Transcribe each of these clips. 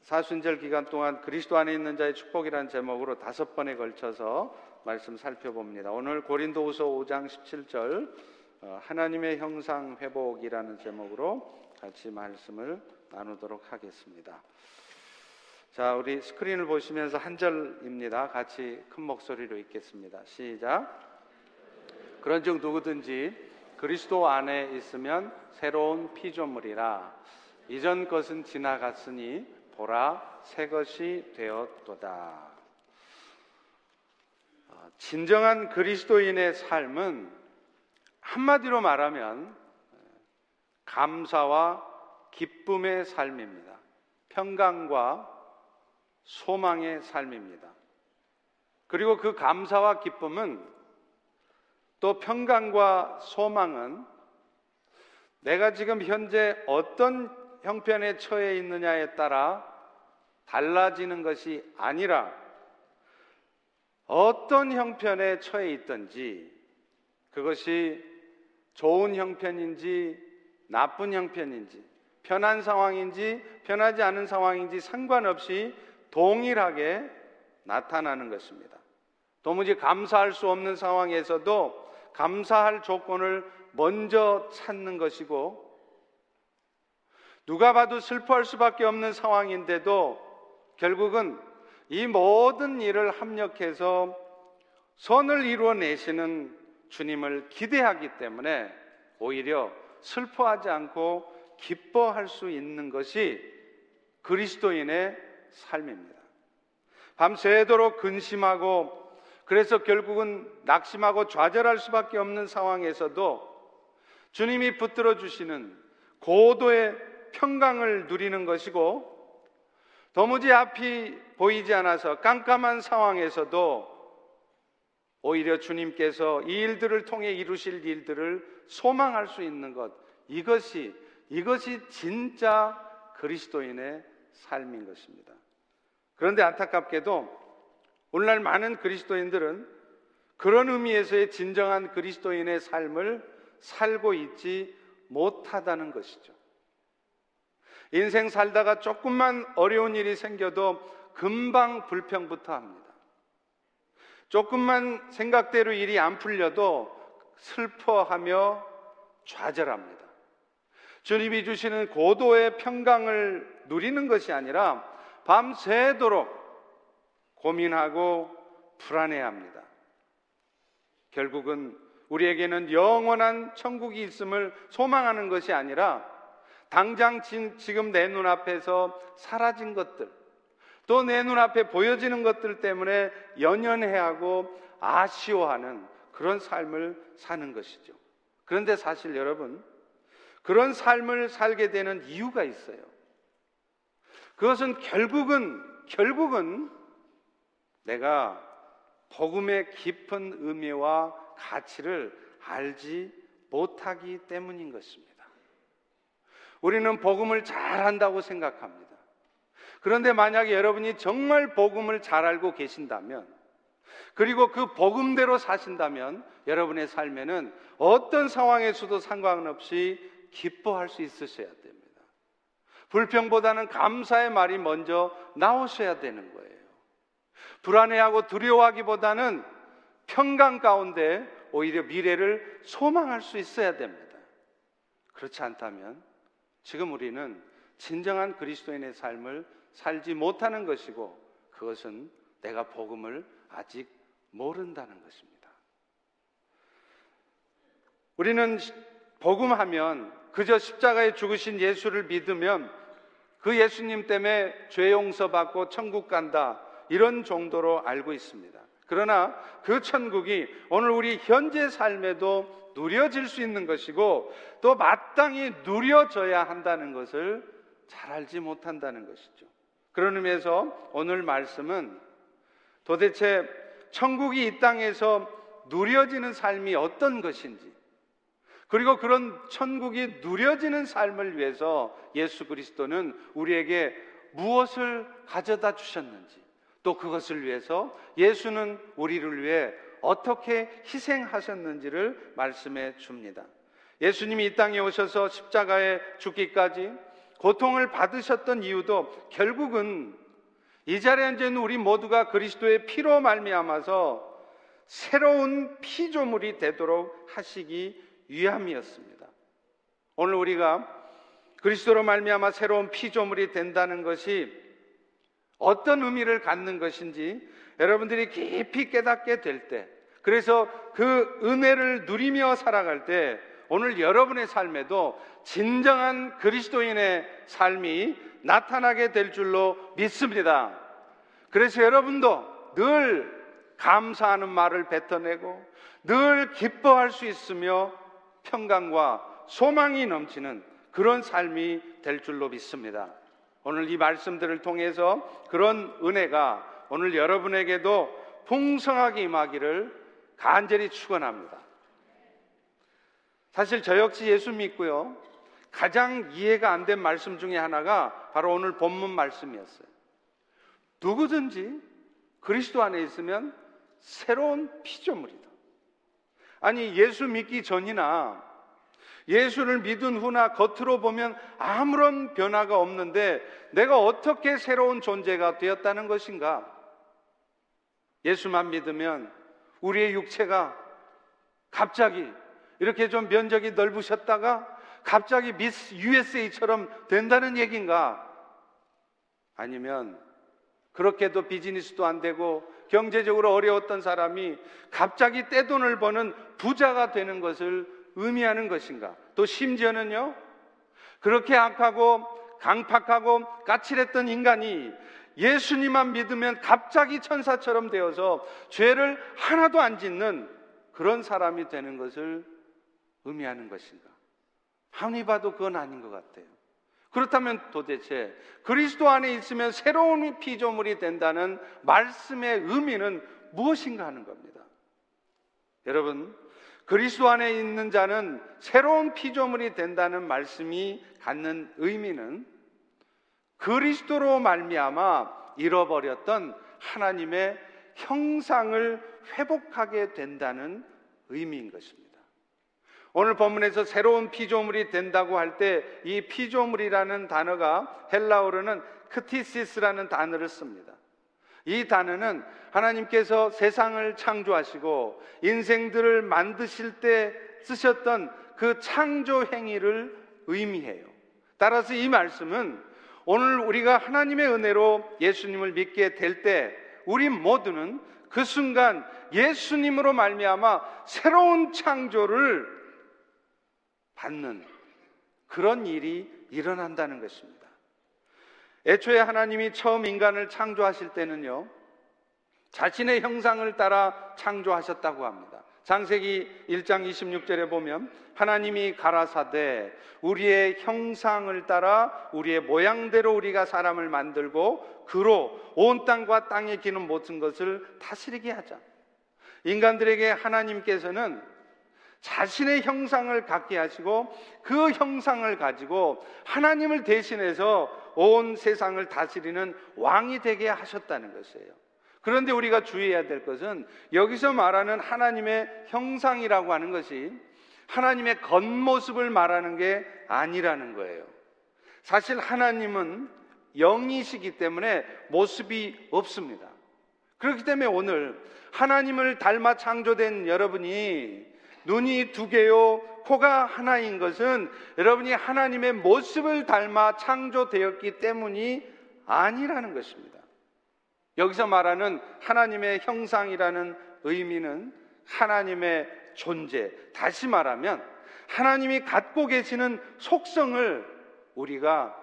사순절 기간 동안 그리스도 안에 있는 자의 축복이라는 제목으로 5번에 걸쳐서 말씀 살펴봅니다. 오늘 고린도후서 5장 17절 하나님의 형상 회복이라는 제목으로 같이 말씀을 나누도록 하겠습니다. 자, 우리 스크린을 보시면서 한 절입니다. 같이 큰 목소리로 읽겠습니다. 시작. 그런즉 누구든지 그리스도 안에 있으면 새로운 피조물이라. 이전 것은 지나갔으니 보라 새 것이 되었도다. 진정한 그리스도인의 삶은 한마디로 말하면 감사와 기쁨의 삶입니다. 평강과 소망의 삶입니다. 그리고 그 감사와 기쁨은, 또 평강과 소망은 내가 지금 현재 어떤 형편에 처해 있느냐에 따라 달라지는 것이 아니라 어떤 형편에 처해 있든지, 그것이 좋은 형편인지 나쁜 형편인지, 편한 상황인지 편하지 않은 상황인지 상관없이 동일하게 나타나는 것입니다. 도무지 감사할 수 없는 상황에서도 감사할 조건을 먼저 찾는 것이고, 누가 봐도 슬퍼할 수밖에 없는 상황인데도 결국은 이 모든 일을 합력해서 선을 이루어내시는 주님을 기대하기 때문에 오히려 슬퍼하지 않고 기뻐할 수 있는 것이 그리스도인의 삶입니다. 밤새도록 근심하고, 그래서 결국은 낙심하고 좌절할 수밖에 없는 상황에서도 주님이 붙들어 주시는 고도의 평강을 누리는 것이고, 도무지 앞이 보이지 않아서 깜깜한 상황에서도 오히려 주님께서 이 일들을 통해 이루실 일들을 소망할 수 있는 것, 이것이 진짜 그리스도인의 삶인 것입니다. 그런데 안타깝게도 오늘날 많은 그리스도인들은 그런 의미에서의 진정한 그리스도인의 삶을 살고 있지 못하다는 것이죠. 인생 살다가 조금만 어려운 일이 생겨도 금방 불평부터 합니다. 조금만 생각대로 일이 안 풀려도 슬퍼하며 좌절합니다. 주님이 주시는 고도의 평강을 누리는 것이 아니라 밤새도록 고민하고 불안해합니다. 결국은 우리에게는 영원한 천국이 있음을 소망하는 것이 아니라 당장 지금 내 눈앞에서 사라진 것들, 또 내 눈앞에 보여지는 것들 때문에 연연해하고 아쉬워하는 그런 삶을 사는 것이죠. 그런데 사실 여러분, 그런 삶을 살게 되는 이유가 있어요. 그것은 결국은 내가 복음의 깊은 의미와 가치를 알지 못하기 때문인 것입니다. 우리는 복음을 잘 안다고 생각합니다. 그런데 만약에 여러분이 정말 복음을 잘 알고 계신다면, 그리고 그 복음대로 사신다면, 여러분의 삶에는 어떤 상황에서도 상관없이 기뻐할 수 있으셔야 됩니다. 불평보다는 감사의 말이 먼저 나오셔야 되는 거예요. 불안해하고 두려워하기보다는 평강 가운데 오히려 미래를 소망할 수 있어야 됩니다. 그렇지 않다면 지금 우리는 진정한 그리스도인의 삶을 살지 못하는 것이고, 그것은 내가 복음을 아직 모른다는 것입니다. 우리는 복음하면 그저 십자가에 죽으신 예수를 믿으면 그 예수님 때문에 죄 용서받고 천국 간다, 이런 정도로 알고 있습니다. 그러나 그 천국이 오늘 우리 현재 삶에도 누려질 수 있는 것이고, 또 마땅히 누려져야 한다는 것을 잘 알지 못한다는 것이죠. 그런 의미에서 오늘 말씀은 도대체 천국이 이 땅에서 누려지는 삶이 어떤 것인지, 그리고 그런 천국이 누려지는 삶을 위해서 예수 그리스도는 우리에게 무엇을 가져다 주셨는지, 또 그것을 위해서 예수는 우리를 위해 어떻게 희생하셨는지를 말씀해 줍니다. 예수님이 이 땅에 오셔서 십자가에 죽기까지, 고통을 받으셨던 이유도 결국은 이 자리에 앉아 있는 우리 모두가 그리스도의 피로 말미암아서 새로운 피조물이 되도록 하시기 위함이었습니다. 오늘 우리가 그리스도로 말미암아 새로운 피조물이 된다는 것이 어떤 의미를 갖는 것인지 여러분들이 깊이 깨닫게 될 때, 그래서 그 은혜를 누리며 살아갈 때 오늘 여러분의 삶에도 진정한 그리스도인의 삶이 나타나게 될 줄로 믿습니다. 그래서 여러분도 늘 감사하는 말을 뱉어내고 늘 기뻐할 수 있으며 평강과 소망이 넘치는 그런 삶이 될 줄로 믿습니다. 오늘 이 말씀들을 통해서 그런 은혜가 오늘 여러분에게도 풍성하게 임하기를 간절히 축원합니다. 사실 저 역시 예수 믿고요, 가장 이해가 안 된 말씀 중에 하나가 바로 오늘 본문 말씀이었어요. 누구든지 그리스도 안에 있으면 새로운 피조물이다. 아니, 예수 믿기 전이나 예수를 믿은 후나 겉으로 보면 아무런 변화가 없는데 내가 어떻게 새로운 존재가 되었다는 것인가? 예수만 믿으면 우리의 육체가 갑자기 이렇게 좀 면적이 넓으셨다가 갑자기 미스 USA처럼 된다는 얘기인가? 아니면 그렇게도 비즈니스도 안 되고 경제적으로 어려웠던 사람이 갑자기 떼돈을 버는 부자가 되는 것을 의미하는 것인가? 또 심지어는요, 그렇게 악하고 강팍하고 까칠했던 인간이 예수님만 믿으면 갑자기 천사처럼 되어서 죄를 하나도 안 짓는 그런 사람이 되는 것을 의미하는 것인가? 아무리 봐도 그건 아닌 것 같아요. 그렇다면 도대체 그리스도 안에 있으면 새로운 피조물이 된다는 말씀의 의미는 무엇인가 하는 겁니다. 여러분, 그리스도 안에 있는 자는 새로운 피조물이 된다는 말씀이 갖는 의미는 그리스도로 말미암아 잃어버렸던 하나님의 형상을 회복하게 된다는 의미인 것입니다. 오늘 본문에서 새로운 피조물이 된다고 할 때 이 피조물이라는 단어가 헬라어로는 크티시스라는 단어를 씁니다. 이 단어는 하나님께서 세상을 창조하시고 인생들을 만드실 때 쓰셨던 그 창조 행위를 의미해요. 따라서 이 말씀은 오늘 우리가 하나님의 은혜로 예수님을 믿게 될 때 우리 모두는 그 순간 예수님으로 말미암아 새로운 창조를 받는 그런 일이 일어난다는 것입니다. 애초에 하나님이 처음 인간을 창조하실 때는요, 자신의 형상을 따라 창조하셨다고 합니다. 창세기 1장 26절에 보면 하나님이 가라사대 우리의 형상을 따라 우리의 모양대로 우리가 사람을 만들고 그로 온 땅과 땅에 기는 모든 것을 다스리게 하자. 인간들에게 하나님께서는 자신의 형상을 갖게 하시고 그 형상을 가지고 하나님을 대신해서 온 세상을 다스리는 왕이 되게 하셨다는 것이에요. 그런데 우리가 주의해야 될 것은 여기서 말하는 하나님의 형상이라고 하는 것이 하나님의 겉모습을 말하는 게 아니라는 거예요. 사실 하나님은 영이시기 때문에 모습이 없습니다. 그렇기 때문에 오늘 하나님을 닮아 창조된 여러분이 눈이 두 개요 코가 하나인 것은 여러분이 하나님의 모습을 닮아 창조되었기 때문이 아니라는 것입니다. 여기서 말하는 하나님의 형상이라는 의미는 하나님의 존재, 다시 말하면 하나님이 갖고 계시는 속성을 우리가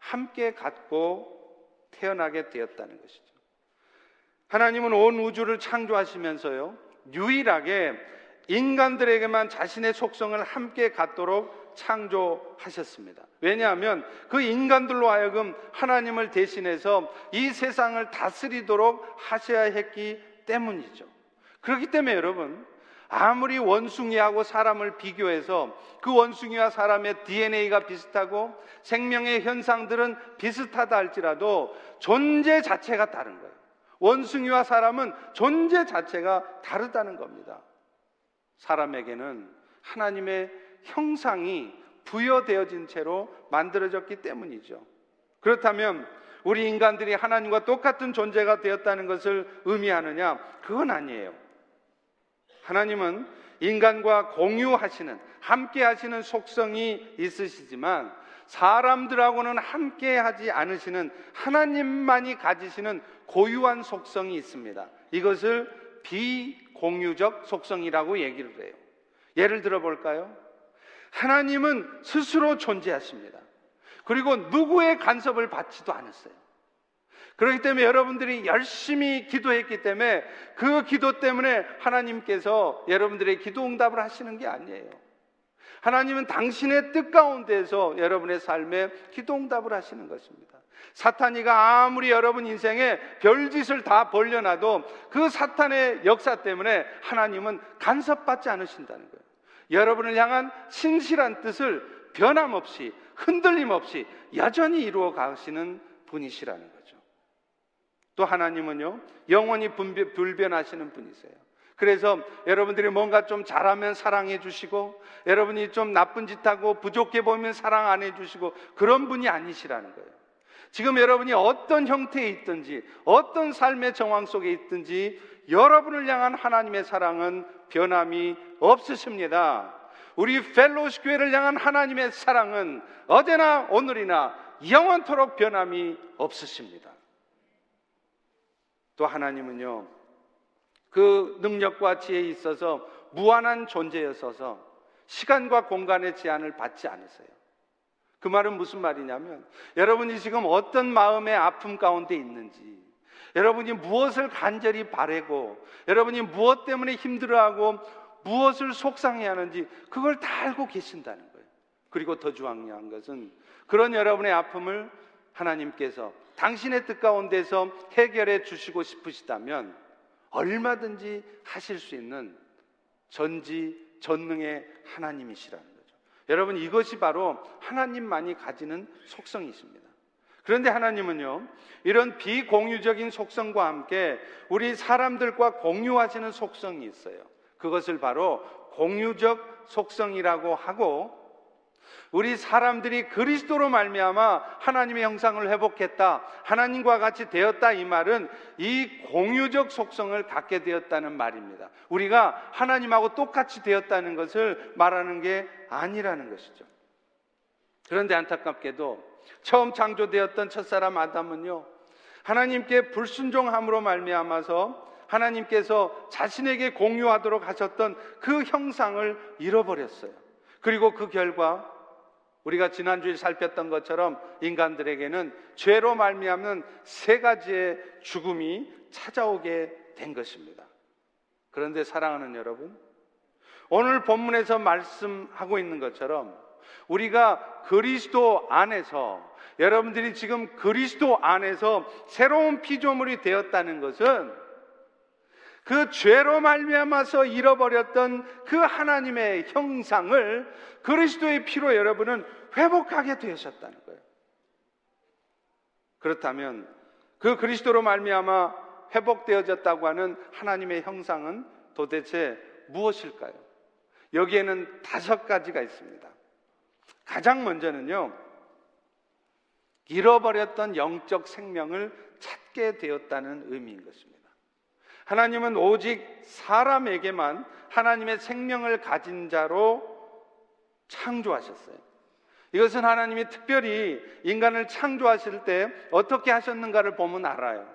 함께 갖고 태어나게 되었다는 것이죠. 하나님은 온 우주를 창조하시면서요, 유일하게 인간들에게만 자신의 속성을 함께 갖도록 창조하셨습니다. 왜냐하면 그 인간들로 하여금 하나님을 대신해서 이 세상을 다스리도록 하셔야 했기 때문이죠. 그렇기 때문에 여러분, 아무리 원숭이하고 사람을 비교해서 그 원숭이와 사람의 DNA가 비슷하고 생명의 현상들은 비슷하다 할지라도 존재 자체가 다른 거예요. 원숭이와 사람은 존재 자체가 다르다는 겁니다. 사람에게는 하나님의 형상이 부여되어진 채로 만들어졌기 때문이죠. 그렇다면 우리 인간들이 하나님과 똑같은 존재가 되었다는 것을 의미하느냐? 그건 아니에요. 하나님은 인간과 공유하시는, 함께 하시는 속성이 있으시지만 사람들하고는 함께 하지 않으시는, 하나님만이 가지시는 고유한 속성이 있습니다. 이것을 비공유적 속성이라고 얘기를 해요. 예를 들어 볼까요? 하나님은 스스로 존재하십니다. 그리고 누구의 간섭을 받지도 않았어요. 그렇기 때문에 여러분들이 열심히 기도했기 때문에 그 기도 때문에 하나님께서 여러분들의 기도 응답을 하시는 게 아니에요. 하나님은 당신의 뜻 가운데에서 여러분의 삶에 기도 응답을 하시는 것입니다. 사탄이가 아무리 여러분 인생에 별짓을 다 벌려놔도 그 사탄의 역사 때문에 하나님은 간섭받지 않으신다는 거예요. 여러분을 향한 신실한 뜻을 변함없이, 흔들림 없이 여전히 이루어 가시는 분이시라는 거죠. 또 하나님은요, 영원히 불변하시는 분이세요. 그래서 여러분들이 뭔가 좀 잘하면 사랑해 주시고, 여러분이 좀 나쁜 짓하고 부족해 보이면 사랑 안 해 주시고, 그런 분이 아니시라는 거예요. 지금 여러분이 어떤 형태에 있든지, 어떤 삶의 정황 속에 있든지 여러분을 향한 하나님의 사랑은 변함이 없으십니다. 우리 휄로쉽 교회를 향한 하나님의 사랑은 어제나 오늘이나 영원토록 변함이 없으십니다. 또 하나님은요, 그 능력과 지혜에 있어서 무한한 존재였어서 시간과 공간의 제한을 받지 않으세요. 그 말은 무슨 말이냐면, 여러분이 지금 어떤 마음의 아픔 가운데 있는지, 여러분이 무엇을 간절히 바라고, 여러분이 무엇 때문에 힘들어하고 무엇을 속상해하는지 그걸 다 알고 계신다는 거예요. 그리고 더 중요한 것은 그런 여러분의 아픔을 하나님께서 당신의 뜻 가운데서 해결해 주시고 싶으시다면 얼마든지 하실 수 있는 전지전능의 하나님이시라는 거죠. 여러분, 이것이 바로 하나님만이 가지는 속성이십니다. 그런데 하나님은요, 이런 비공유적인 속성과 함께 우리 사람들과 공유하시는 속성이 있어요. 그것을 바로 공유적 속성이라고 하고, 우리 사람들이 그리스도로 말미암아 하나님의 형상을 회복했다, 하나님과 같이 되었다, 이 말은 이 공유적 속성을 갖게 되었다는 말입니다. 우리가 하나님하고 똑같이 되었다는 것을 말하는 게 아니라는 것이죠. 그런데 안타깝게도 처음 창조되었던 첫사람 아담은요, 하나님께 불순종함으로 말미암아서 하나님께서 자신에게 공유하도록 하셨던 그 형상을 잃어버렸어요. 그리고 그 결과 우리가 지난주에 살폈던 것처럼 인간들에게는 죄로 말미암는 세 가지의 죽음이 찾아오게 된 것입니다. 그런데 사랑하는 여러분, 오늘 본문에서 말씀하고 있는 것처럼 우리가 그리스도 안에서, 여러분들이 지금 그리스도 안에서 새로운 피조물이 되었다는 것은 그 죄로 말미암아서 잃어버렸던 그 하나님의 형상을 그리스도의 피로 여러분은 회복하게 되셨다는 거예요. 그렇다면 그 그리스도로 말미암아 회복되어졌다고 하는 하나님의 형상은 도대체 무엇일까요? 여기에는 5가지가 있습니다. 가장 먼저는요, 잃어버렸던 영적 생명을 찾게 되었다는 의미인 것입니다. 하나님은 오직 사람에게만 하나님의 생명을 가진 자로 창조하셨어요. 이것은 하나님이 특별히 인간을 창조하실 때 어떻게 하셨는가를 보면 알아요.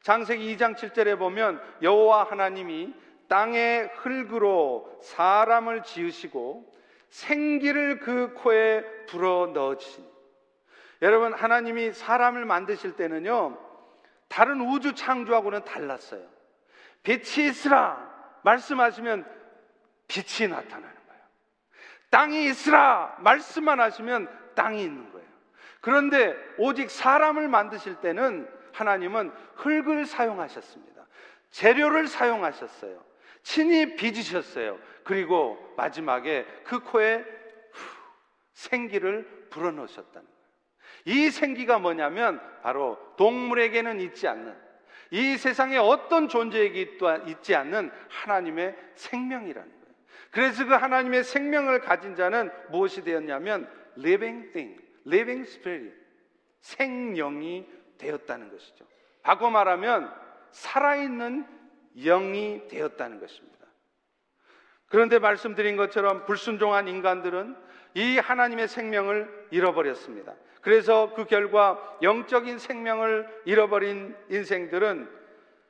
창세기 2장 7절에 보면 여호와 하나님이 땅의 흙으로 사람을 지으시고 생기를 그 코에 불어넣으시니, 여러분, 하나님이 사람을 만드실 때는요, 다른 우주 창조하고는 달랐어요. 빛이 있으라 말씀하시면 빛이 나타나는 거예요. 땅이 있으라 말씀만 하시면 땅이 있는 거예요. 그런데 오직 사람을 만드실 때는 하나님은 흙을 사용하셨습니다. 재료를 사용하셨어요. 친히 빚으셨어요. 그리고 마지막에 그 코에 생기를 불어넣으셨다는 거예요. 이 생기가 뭐냐면 바로 동물에게는 있지 않는, 이 세상에 어떤 존재에게 있지 않는 하나님의 생명이라는 거예요. 그래서 그 하나님의 생명을 가진 자는 무엇이 되었냐면 living thing, living spirit, 생명이 되었다는 것이죠. 바꿔 말하면 살아있는 영이 되었다는 것입니다. 그런데 말씀드린 것처럼 불순종한 인간들은 이 하나님의 생명을 잃어버렸습니다. 그래서 그 결과 영적인 생명을 잃어버린 인생들은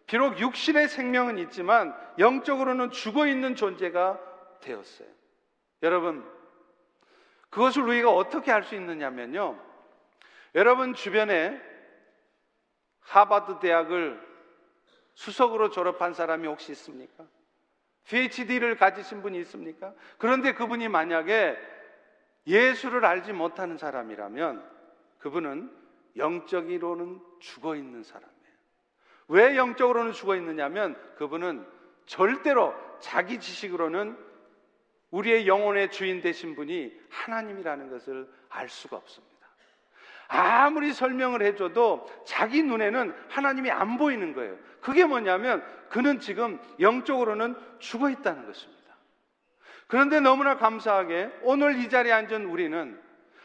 비록 육신의 생명은 있지만 영적으로는 죽어있는 존재가 되었어요. 여러분, 그것을 우리가 어떻게 할 수 있느냐면요, 여러분 주변에 하버드 대학을 수석으로 졸업한 사람이 혹시 있습니까? PhD를 가지신 분이 있습니까? 그런데 그분이 만약에 예수를 알지 못하는 사람이라면 그분은 영적으로는 죽어있는 사람이에요. 왜 영적으로는 죽어있느냐면 그분은 절대로 자기 지식으로는 우리의 영혼의 주인 되신 분이 하나님이라는 것을 알 수가 없습니다. 아무리 설명을 해줘도 자기 눈에는 하나님이 안 보이는 거예요. 그게 뭐냐면 그는 지금 영적으로는 죽어있다는 것입니다. 그런데 너무나 감사하게 오늘 이 자리에 앉은 우리는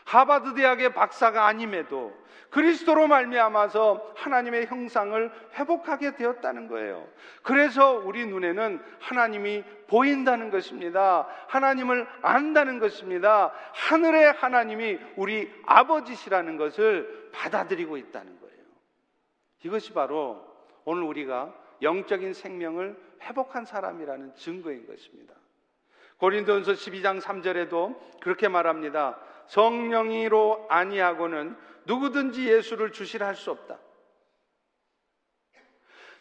하버드 대학의 박사가 아님에도 그리스도로 말미암아서 하나님의 형상을 회복하게 되었다는 거예요. 그래서 우리 눈에는 하나님이 보인다는 것입니다. 하나님을 안다는 것입니다. 하늘의 하나님이 우리 아버지시라는 것을 받아들이고 있다는 거예요. 이것이 바로 오늘 우리가 영적인 생명을 회복한 사람이라는 증거인 것입니다. 고린도전서 12장 3절에도 그렇게 말합니다. 성령이로 아니하고는 누구든지 예수를 주시라 할 수 없다.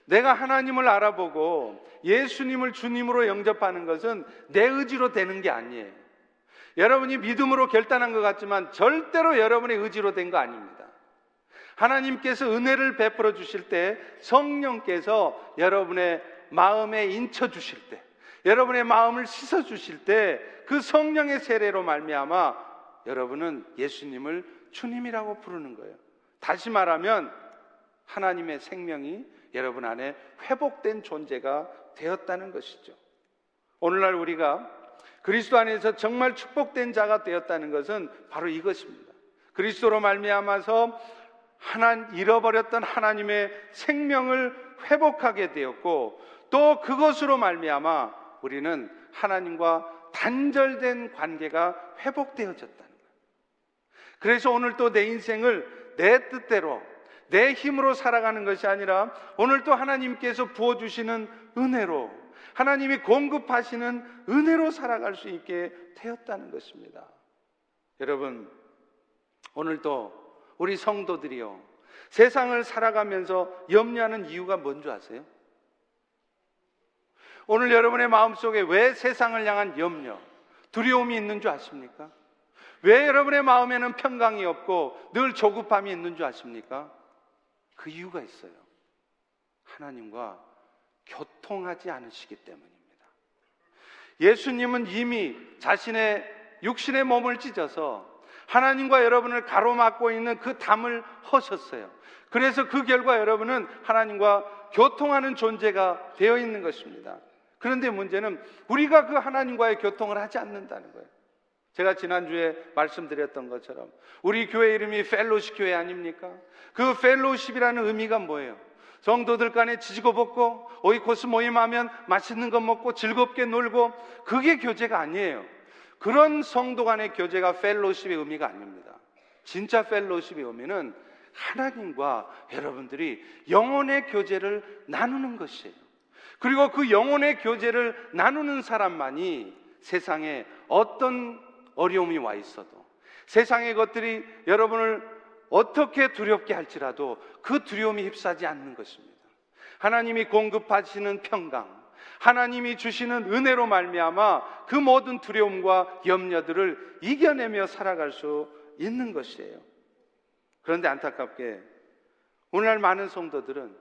내가 하나님을 알아보고 예수님을 주님으로 영접하는 것은 내 의지로 되는 게 아니에요. 여러분이 믿음으로 결단한 것 같지만 절대로 여러분의 의지로 된 거 아닙니다. 하나님께서 은혜를 베풀어 주실 때, 성령께서 여러분의 마음에 인쳐 주실 때, 여러분의 마음을 씻어주실 때, 그 성령의 세례로 말미암아 여러분은 예수님을 주님이라고 부르는 거예요. 다시 말하면 하나님의 생명이 여러분 안에 회복된 존재가 되었다는 것이죠. 오늘날 우리가 그리스도 안에서 정말 축복된 자가 되었다는 것은 바로 이것입니다. 그리스도로 말미암아서 잃어버렸던 하나님의 생명을 회복하게 되었고, 또 그것으로 말미암아 우리는 하나님과 단절된 관계가 회복되어졌다는 거예요. 그래서 오늘 또 내 인생을 내 뜻대로 내 힘으로 살아가는 것이 아니라 오늘 또 하나님께서 부어주시는 은혜로, 하나님이 공급하시는 은혜로 살아갈 수 있게 되었다는 것입니다. 여러분, 오늘도 우리 성도들이요, 세상을 살아가면서 염려하는 이유가 뭔지 아세요? 오늘 여러분의 마음속에 왜 세상을 향한 염려, 두려움이 있는 줄 아십니까? 왜 여러분의 마음에는 평강이 없고 늘 조급함이 있는 줄 아십니까? 그 이유가 있어요. 하나님과 교통하지 않으시기 때문입니다. 예수님은 이미 자신의 육신의 몸을 찢어서 하나님과 여러분을 가로막고 있는 그 담을 허셨어요. 그래서 그 결과 여러분은 하나님과 교통하는 존재가 되어 있는 것입니다. 그런데 문제는 우리가 그 하나님과의 교통을 하지 않는다는 거예요. 제가 지난주에 말씀드렸던 것처럼 우리 교회 이름이 휄로쉽 교회 아닙니까? 그 휄로쉽이라는 의미가 뭐예요? 성도들 간에 지지고 볶고, 오이코스 모임하면 맛있는 거 먹고 즐겁게 놀고, 그게 교제가 아니에요. 그런 성도 간의 교제가 휄로쉽의 의미가 아닙니다. 진짜 휄로쉽의 의미는 하나님과 여러분들이 영혼의 교제를 나누는 것이에요. 그리고 그 영혼의 교제를 나누는 사람만이 세상에 어떤 어려움이 와 있어도, 세상의 것들이 여러분을 어떻게 두렵게 할지라도 그 두려움이 휩싸지 않는 것입니다. 하나님이 공급하시는 평강, 하나님이 주시는 은혜로 말미암아 그 모든 두려움과 염려들을 이겨내며 살아갈 수 있는 것이에요. 그런데 안타깝게 오늘날 많은 성도들은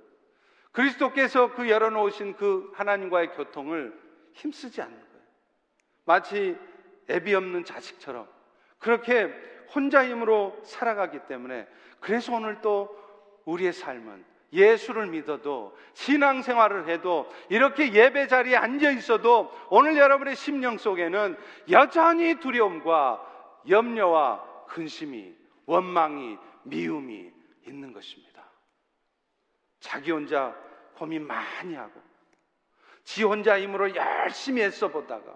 그리스도께서 그 열어놓으신 그 하나님과의 교통을 힘쓰지 않는 거예요. 마치 애비 없는 자식처럼 그렇게 혼자 힘으로 살아가기 때문에, 그래서 오늘 또 우리의 삶은 예수를 믿어도, 신앙생활을 해도, 이렇게 예배 자리에 앉아 있어도 오늘 여러분의 심령 속에는 여전히 두려움과 염려와 근심이, 원망이, 미움이 있는 것입니다. 자기 혼자 고민 많이 하고, 지 혼자 힘으로 열심히 애써보다가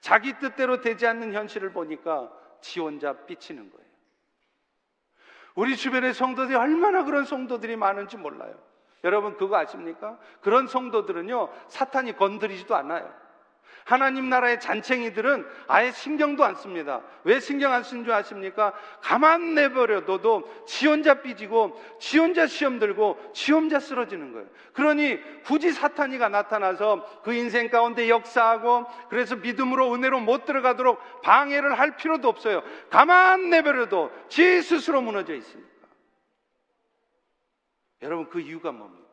자기 뜻대로 되지 않는 현실을 보니까 지 혼자 삐치는 거예요. 우리 주변의 성도들이 얼마나 그런 성도들이 많은지 몰라요. 여러분 그거 아십니까? 그런 성도들은요, 사탄이 건드리지도 않아요. 하나님 나라의 잔챙이들은 아예 신경도 안 씁니다. 왜 신경 안 쓰는 줄 아십니까? 가만 내버려둬도 지 혼자 삐지고, 지 혼자 시험 들고, 지 혼자 쓰러지는 거예요. 그러니 굳이 사탄이가 나타나서 그 인생 가운데 역사하고, 그래서 믿음으로 은혜로 못 들어가도록 방해를 할 필요도 없어요. 가만 내버려둬 지 스스로 무너져 있습니다. 여러분 그 이유가 뭡니까?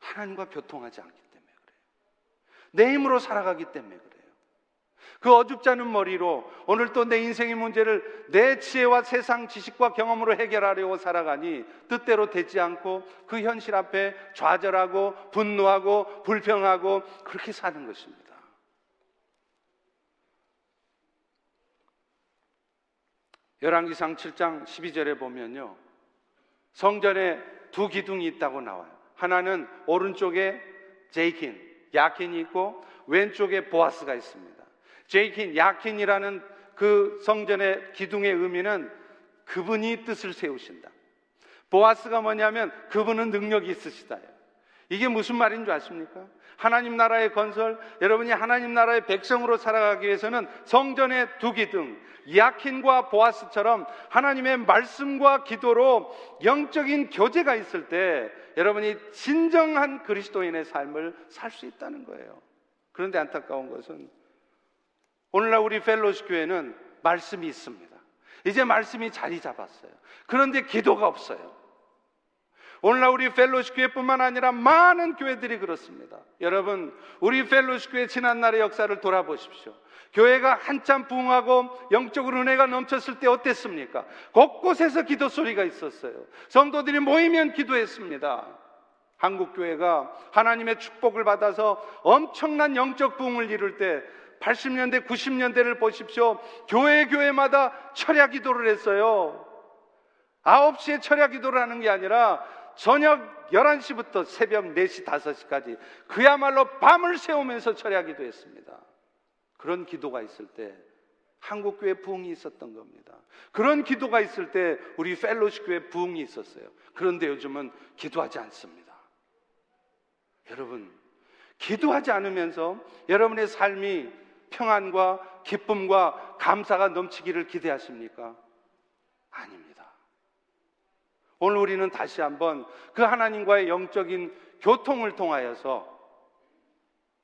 하나님과 교통하지 않기 때문에, 내 힘으로 살아가기 때문에 그래요. 그 어줍지 않은 머리로 오늘 또 내 인생의 문제를 내 지혜와 세상 지식과 경험으로 해결하려고 살아가니 뜻대로 되지 않고 그 현실 앞에 좌절하고 분노하고 불평하고 그렇게 사는 것입니다. 열왕기상 7장 12절에 보면요, 성전에 두 기둥이 있다고 나와요. 하나는 오른쪽에 제이킨, 야킨이 있고 왼쪽에 보아스가 있습니다. 제이킨, 야킨이라는 그 성전의 기둥의 의미는 그분이 뜻을 세우신다, 보아스가 뭐냐면 그분은 능력이 있으시다. 이게 무슨 말인 줄 아십니까? 하나님 나라의 건설, 여러분이 하나님 나라의 백성으로 살아가기 위해서는 성전의 두 기둥, 야킨과 보아스처럼 하나님의 말씀과 기도로 영적인 교제가 있을 때 여러분이 진정한 그리스도인의 삶을 살 수 있다는 거예요. 그런데 안타까운 것은 오늘날 우리 휄로쉽 교회는 말씀이 있습니다. 이제 말씀이 자리 잡았어요. 그런데 기도가 없어요. 오늘날 우리 휄로쉽 교회뿐만 아니라 많은 교회들이 그렇습니다. 여러분 우리 휄로쉽 교회 지난날의 역사를 돌아보십시오. 교회가 한참 부흥하고 영적으로 은혜가 넘쳤을 때 어땠습니까? 곳곳에서 기도 소리가 있었어요. 성도들이 모이면 기도했습니다. 한국교회가 하나님의 축복을 받아서 엄청난 영적 부흥을 이룰 때 80년대, 90년대를 보십시오. 교회마다 철야 기도를 했어요. 9시에 철야 기도를 하는 게 아니라 저녁 11시부터 새벽 4시, 5시까지 그야말로 밤을 새우면서 철야 기도했습니다. 그런 기도가 있을 때 한국교회 부흥이 있었던 겁니다. 그런 기도가 있을 때 우리 휄로쉽 교회 부흥이 있었어요. 그런데 요즘은 기도하지 않습니다. 여러분 기도하지 않으면서 여러분의 삶이 평안과 기쁨과 감사가 넘치기를 기대하십니까? 아닙니다. 오늘 우리는 다시 한번 그 하나님과의 영적인 교통을 통하여서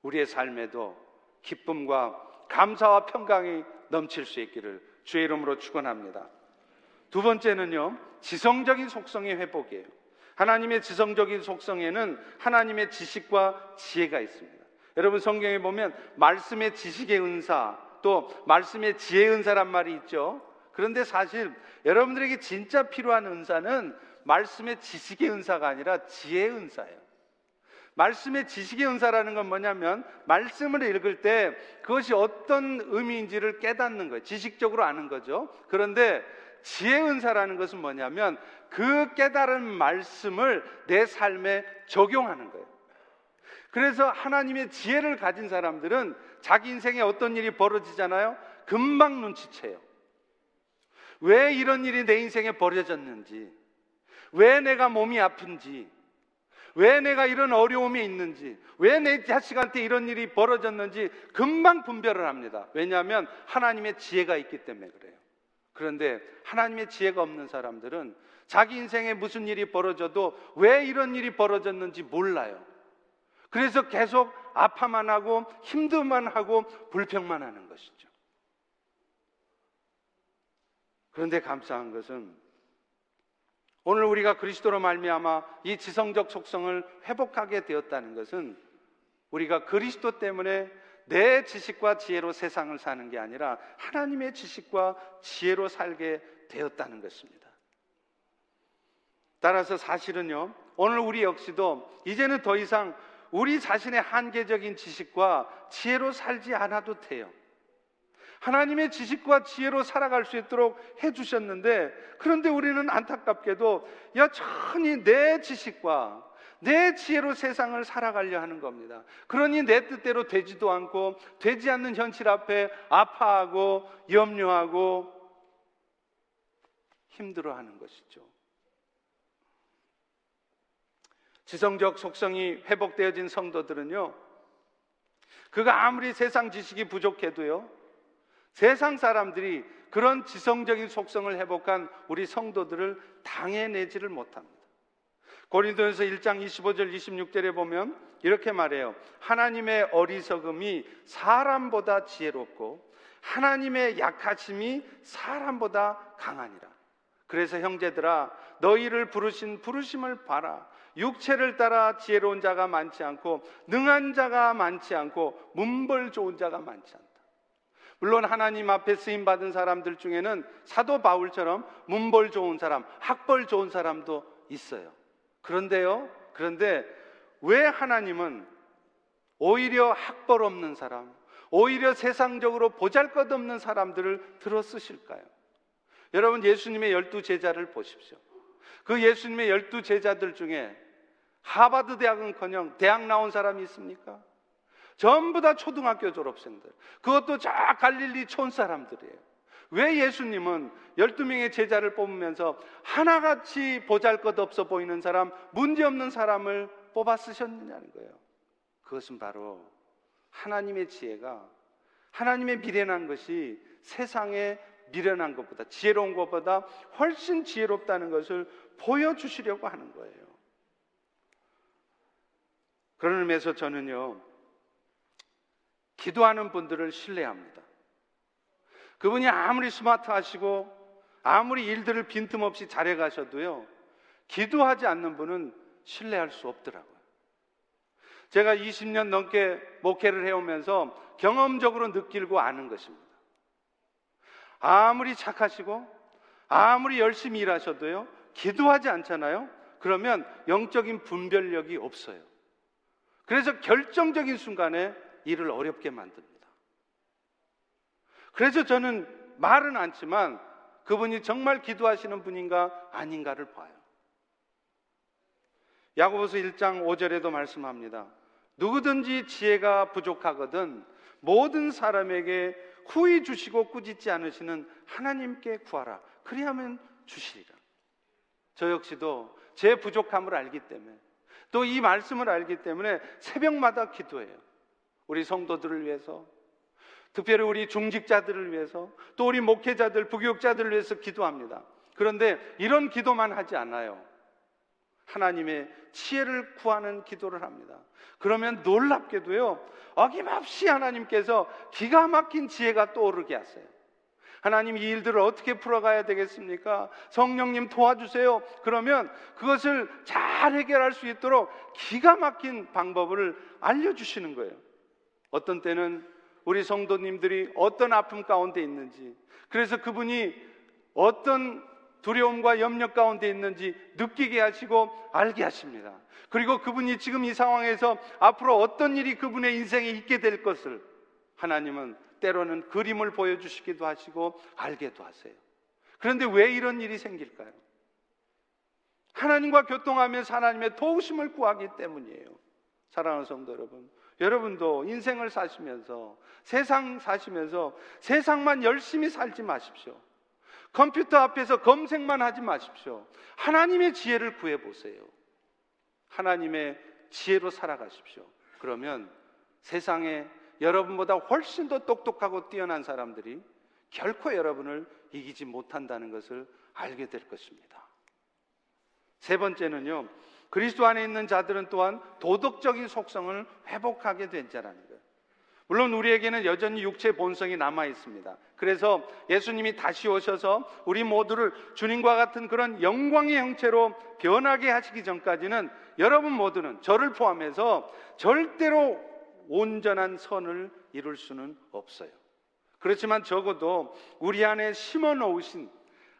우리의 삶에도 기쁨과 감사와 평강이 넘칠 수 있기를 주의 이름으로 축원합니다. 두 번째는요, 지성적인 속성의 회복이에요. 하나님의 지성적인 속성에는 하나님의 지식과 지혜가 있습니다. 여러분 성경에 보면 말씀의 지식의 은사, 또 말씀의 지혜의 은사란 말이 있죠. 그런데 사실 여러분들에게 진짜 필요한 은사는 말씀의 지식의 은사가 아니라 지혜의 은사예요. 말씀의 지식의 은사라는 건 뭐냐면 말씀을 읽을 때 그것이 어떤 의미인지를 깨닫는 거예요. 지식적으로 아는 거죠. 그런데 지혜의 은사라는 것은 뭐냐면 그 깨달은 말씀을 내 삶에 적용하는 거예요. 그래서 하나님의 지혜를 가진 사람들은 자기 인생에 어떤 일이 벌어지잖아요. 금방 눈치채요. 왜 이런 일이 내 인생에 벌어졌는지, 왜 내가 몸이 아픈지, 왜 내가 이런 어려움이 있는지, 왜 내 자식한테 이런 일이 벌어졌는지 금방 분별을 합니다. 왜냐하면 하나님의 지혜가 있기 때문에 그래요. 그런데 하나님의 지혜가 없는 사람들은 자기 인생에 무슨 일이 벌어져도 왜 이런 일이 벌어졌는지 몰라요. 그래서 계속 아파만 하고 힘들만 하고 불평만 하는 것이죠. 그런데 감사한 것은 오늘 우리가 그리스도로 말미암아 이 지성적 속성을 회복하게 되었다는 것은 우리가 그리스도 때문에 내 지식과 지혜로 세상을 사는 게 아니라 하나님의 지식과 지혜로 살게 되었다는 것입니다. 따라서 사실은요, 오늘 우리 역시도 이제는 더 이상 우리 자신의 한계적인 지식과 지혜로 살지 않아도 돼요. 하나님의 지식과 지혜로 살아갈 수 있도록 해주셨는데, 그런데 우리는 안타깝게도 여전히 내 지식과 내 지혜로 세상을 살아가려 하는 겁니다. 그러니 내 뜻대로 되지도 않고, 되지 않는 현실 앞에 아파하고 염려하고 힘들어하는 것이죠. 지성적 속성이 회복되어진 성도들은요, 그가 아무리 세상 지식이 부족해도요, 세상 사람들이 그런 지성적인 속성을 회복한 우리 성도들을 당해내지를 못합니다. 고린도전서 1장 25절 26절에 보면 이렇게 말해요. 하나님의 어리석음이 사람보다 지혜롭고 하나님의 약하심이 사람보다 강하니라. 그래서 형제들아, 너희를 부르신 부르심을 봐라. 육체를 따라 지혜로운 자가 많지 않고 능한 자가 많지 않고 문벌 좋은 자가 많지 않다. 물론 하나님 앞에 쓰임받은 사람들 중에는 사도 바울처럼 문벌 좋은 사람, 학벌 좋은 사람도 있어요. 그런데 왜 하나님은 오히려 학벌 없는 사람, 오히려 세상적으로 보잘것없는 사람들을 들어 쓰실까요? 여러분, 예수님의 12제자를 보십시오. 그 예수님의 12제자들 중에 하버드 대학은커녕 대학 나온 사람이 있습니까? 전부 다 초등학교 졸업생들, 그것도 저 갈릴리 촌 사람들이에요. 왜 예수님은 12명의 제자를 뽑으면서 하나같이 보잘것없어 보이는 사람, 문제없는 사람을 뽑아 쓰셨느냐는 거예요. 그것은 바로 하나님의 지혜가, 하나님의 미련한 것이 세상의 미련한 것보다, 지혜로운 것보다 훨씬 지혜롭다는 것을 보여주시려고 하는 거예요. 그런 의미에서 저는요, 기도하는 분들을 신뢰합니다. 그분이 아무리 스마트하시고 아무리 일들을 빈틈없이 잘해가셔도요, 기도하지 않는 분은 신뢰할 수 없더라고요. 제가 20년 넘게 목회를 해오면서 경험적으로 느끼고 아는 것입니다. 아무리 착하시고 아무리 열심히 일하셔도요, 기도하지 않잖아요. 그러면 영적인 분별력이 없어요. 그래서 결정적인 순간에 일을 어렵게 만듭니다. 그래서 저는 말은 않지만 그분이 정말 기도하시는 분인가 아닌가를 봐요. 야고보서 1장 5절에도 말씀합니다. 누구든지 지혜가 부족하거든 모든 사람에게 후히 주시고 꾸짖지 않으시는 하나님께 구하라. 그리하면 주시리라. 저 역시도 제 부족함을 알기 때문에, 또 이 말씀을 알기 때문에 새벽마다 기도해요. 우리 성도들을 위해서, 특별히 우리 중직자들을 위해서, 또 우리 목회자들, 부교육자들을 위해서 기도합니다. 그런데 이런 기도만 하지 않아요. 하나님의 지혜를 구하는 기도를 합니다. 그러면 놀랍게도요, 어김없이 하나님께서 기가 막힌 지혜가 떠오르게 하세요. 하나님, 이 일들을 어떻게 풀어가야 되겠습니까? 성령님 도와주세요. 그러면 그것을 잘 해결할 수 있도록 기가 막힌 방법을 알려주시는 거예요. 어떤 때는 우리 성도님들이 어떤 아픔 가운데 있는지, 그래서 그분이 어떤 두려움과 염려 가운데 있는지 느끼게 하시고 알게 하십니다. 그리고 그분이 지금 이 상황에서 앞으로 어떤 일이 그분의 인생에 있게 될 것을 하나님은 때로는 그림을 보여주시기도 하시고 알게도 하세요. 그런데 왜 이런 일이 생길까요? 하나님과 교통하면서 하나님의 도우심을 구하기 때문이에요. 사랑하는 성도 여러분, 여러분도 인생을 사시면서, 세상 사시면서 세상만 열심히 살지 마십시오. 컴퓨터 앞에서 검색만 하지 마십시오. 하나님의 지혜를 구해보세요. 하나님의 지혜로 살아가십시오. 그러면 세상에 여러분보다 훨씬 더 똑똑하고 뛰어난 사람들이 결코 여러분을 이기지 못한다는 것을 알게 될 것입니다. 세 번째는요, 그리스도 안에 있는 자들은 또한 도덕적인 속성을 회복하게 된 자라는 거예요. 물론 우리에게는 여전히 육체 본성이 남아 있습니다. 그래서 예수님이 다시 오셔서 우리 모두를 주님과 같은 그런 영광의 형체로 변하게 하시기 전까지는 여러분 모두는, 저를 포함해서, 절대로 온전한 선을 이룰 수는 없어요. 그렇지만 적어도 우리 안에 심어 놓으신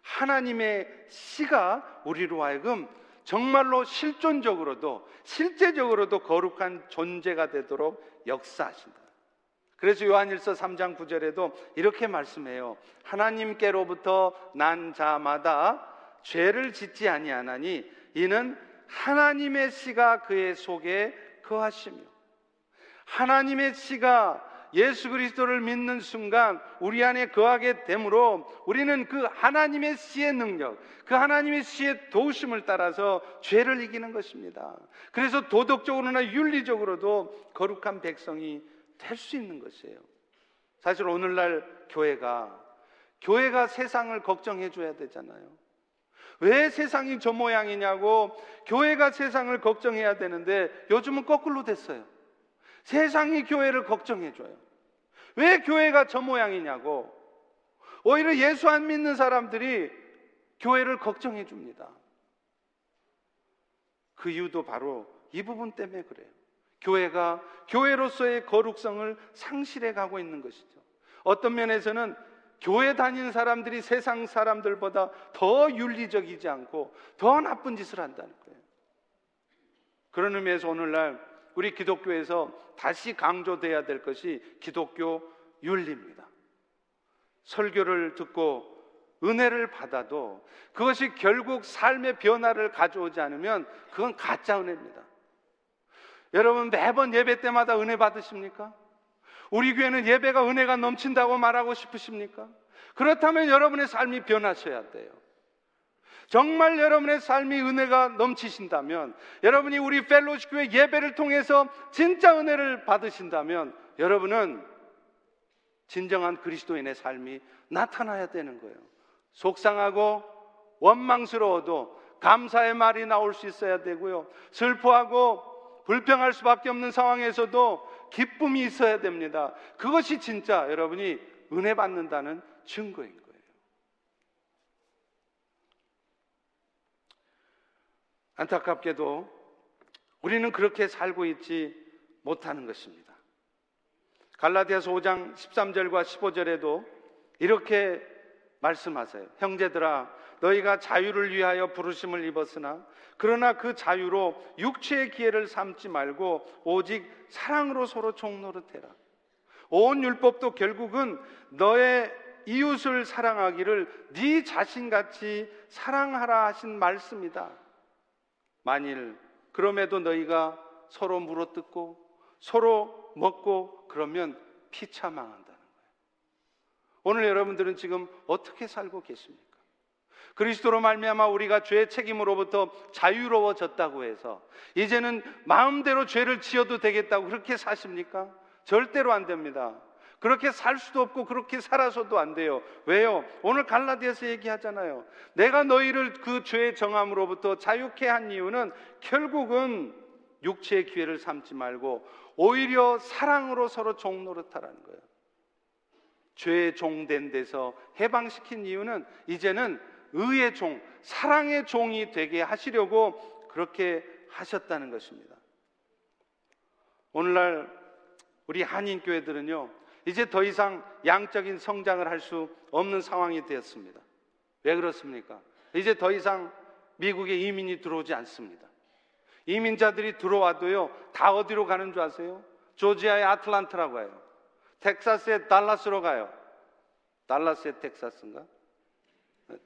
하나님의 씨가 우리로 하여금 정말로 실존적으로도 실제적으로도 거룩한 존재가 되도록 역사하신다. 그래서 요한일서 3장 9절에도 이렇게 말씀해요. 하나님께로부터 난 자마다 죄를 짓지 아니하나니 이는 하나님의 씨가 그의 속에 거하시며. 하나님의 씨가 예수 그리스도를 믿는 순간 우리 안에 거하게 되므로 우리는 그 하나님의 씨의 능력, 그 하나님의 씨의 도우심을 따라서 죄를 이기는 것입니다. 그래서 도덕적으로나 윤리적으로도 거룩한 백성이 될 수 있는 것이에요. 사실 오늘날 교회가 세상을 걱정해 줘야 되잖아요. 왜 세상이 저 모양이냐고 교회가 세상을 걱정해야 되는데 요즘은 거꾸로 됐어요. 세상이 교회를 걱정해줘요. 왜 교회가 저 모양이냐고. 오히려 예수 안 믿는 사람들이 교회를 걱정해줍니다. 그 이유도 바로 이 부분 때문에 그래요. 교회가 교회로서의 거룩성을 상실해 가고 있는 것이죠. 어떤 면에서는 교회 다니는 사람들이 세상 사람들보다 더 윤리적이지 않고 더 나쁜 짓을 한다는 거예요. 그런 의미에서 오늘날 우리 기독교에서 다시 강조돼야 될 것이 기독교 윤리입니다. 설교를 듣고 은혜를 받아도 그것이 결국 삶의 변화를 가져오지 않으면 그건 가짜 은혜입니다. 여러분 매번 예배 때마다 은혜 받으십니까? 우리 교회는 예배가 은혜가 넘친다고 말하고 싶으십니까? 그렇다면 여러분의 삶이 변하셔야 돼요. 정말 여러분의 삶이 은혜가 넘치신다면, 여러분이 우리 휄로쉽교회 예배를 통해서 진짜 은혜를 받으신다면 여러분은 진정한 그리스도인의 삶이 나타나야 되는 거예요. 속상하고 원망스러워도 감사의 말이 나올 수 있어야 되고요, 슬퍼하고 불평할 수밖에 없는 상황에서도 기쁨이 있어야 됩니다. 그것이 진짜 여러분이 은혜 받는다는 증거인 거예요. 안타깝게도 우리는 그렇게 살고 있지 못하는 것입니다. 갈라디아서 5장 13절과 15절에도 이렇게 말씀하세요. 형제들아 너희가 자유를 위하여 부르심을 입었으나 그러나 그 자유로 육체의 기회를 삼지 말고 오직 사랑으로 서로 종노릇해라. 온 율법도 결국은 너의 이웃을 사랑하기를 네 자신같이 사랑하라 하신 말씀이다. 만일 그럼에도 너희가 서로 물어뜯고 서로 먹고 그러면 피차 망한다는 거예요. 오늘 여러분들은 지금 어떻게 살고 계십니까? 그리스도로 말미암아 우리가 죄의 책임으로부터 자유로워졌다고 해서 이제는 마음대로 죄를 지어도 되겠다고 그렇게 사십니까? 절대로 안 됩니다. 그렇게 살 수도 없고 그렇게 살아서도 안 돼요. 왜요? 오늘 갈라디아서 얘기하잖아요. 내가 너희를 그 죄의 정함으로부터 자유케 한 이유는 결국은 육체의 기회를 삼지 말고 오히려 사랑으로 서로 종노릇하라는 거예요. 죄의 종된 데서 해방시킨 이유는 이제는 의의 종, 사랑의 종이 되게 하시려고 그렇게 하셨다는 것입니다. 오늘날 우리 한인교회들은요 이제 더 이상 양적인 성장을 할 수 없는 상황이 되었습니다. 왜 그렇습니까? 이제 더 이상 미국에 이민이 들어오지 않습니다. 이민자들이 들어와도요 다 어디로 가는 줄 아세요? 조지아의 아틀란타라고 가요. 텍사스의 달라스로 가요. 달라스의 텍사스인가?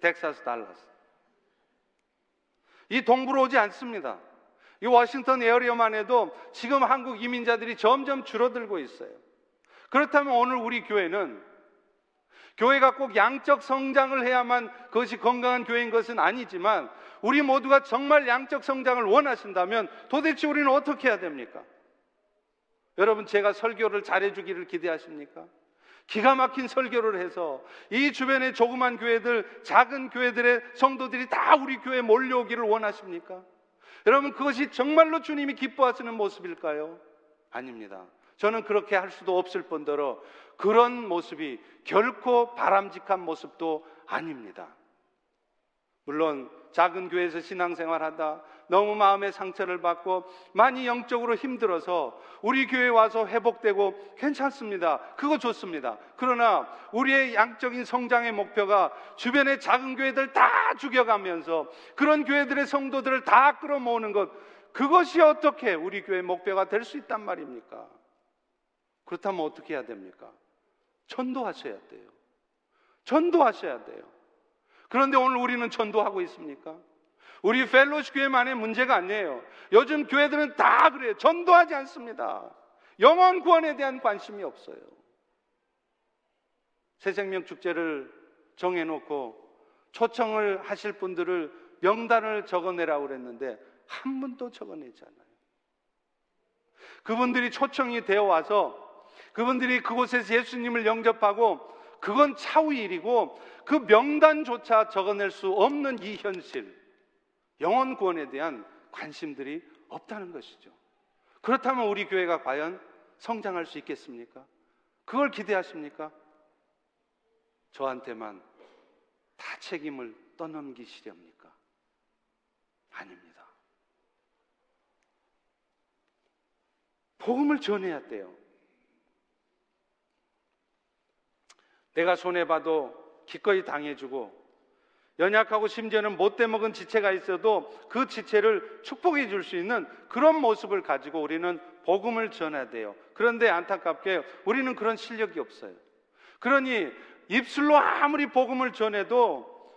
텍사스 달라스. 이 동부로 오지 않습니다. 이 워싱턴 에어리어만 해도 지금 한국 이민자들이 점점 줄어들고 있어요. 그렇다면 오늘 우리 교회는 교회가 꼭 양적 성장을 해야만 그것이 건강한 교회인 것은 아니지만 우리 모두가 정말 양적 성장을 원하신다면 도대체 우리는 어떻게 해야 됩니까? 여러분 제가 설교를 잘해주기를 기대하십니까? 기가 막힌 설교를 해서 이 주변의 조그만 교회들, 작은 교회들의 성도들이 다 우리 교회에 몰려오기를 원하십니까? 여러분 그것이 정말로 주님이 기뻐하시는 모습일까요? 아닙니다. 저는 그렇게 할 수도 없을 뿐더러 그런 모습이 결코 바람직한 모습도 아닙니다. 물론 작은 교회에서 신앙생활하다 너무 마음의 상처를 받고 많이 영적으로 힘들어서 우리 교회에 와서 회복되고 괜찮습니다. 그거 좋습니다. 그러나 우리의 양적인 성장의 목표가 주변의 작은 교회들 다 죽여가면서 그런 교회들의 성도들을 다 끌어모으는 것, 그것이 어떻게 우리 교회의 목표가 될 수 있단 말입니까? 그렇다면 어떻게 해야 됩니까? 전도하셔야 돼요. 전도하셔야 돼요. 그런데 오늘 우리는 전도하고 있습니까? 우리 휄로쉽 교회만의 문제가 아니에요. 요즘 교회들은 다 그래요. 전도하지 않습니다. 영혼 구원에 대한 관심이 없어요. 새생명 축제를 정해놓고 초청을 하실 분들을 명단을 적어내라고 그랬는데 한 분도 적어내지 않아요. 그분들이 초청이 되어 와서 그분들이 그곳에서 예수님을 영접하고, 그건 차후 일이고 그 명단조차 적어낼 수 없는 이 현실, 영혼 구원에 대한 관심들이 없다는 것이죠. 그렇다면 우리 교회가 과연 성장할 수 있겠습니까? 그걸 기대하십니까? 저한테만 다 책임을 떠넘기시렵니까? 아닙니다. 복음을 전해야 돼요. 내가 손해봐도 기꺼이 당해주고, 연약하고 심지어는 못돼먹은 지체가 있어도 그 지체를 축복해 줄 수 있는 그런 모습을 가지고 우리는 복음을 전해야 돼요. 그런데 안타깝게 우리는 그런 실력이 없어요. 그러니 입술로 아무리 복음을 전해도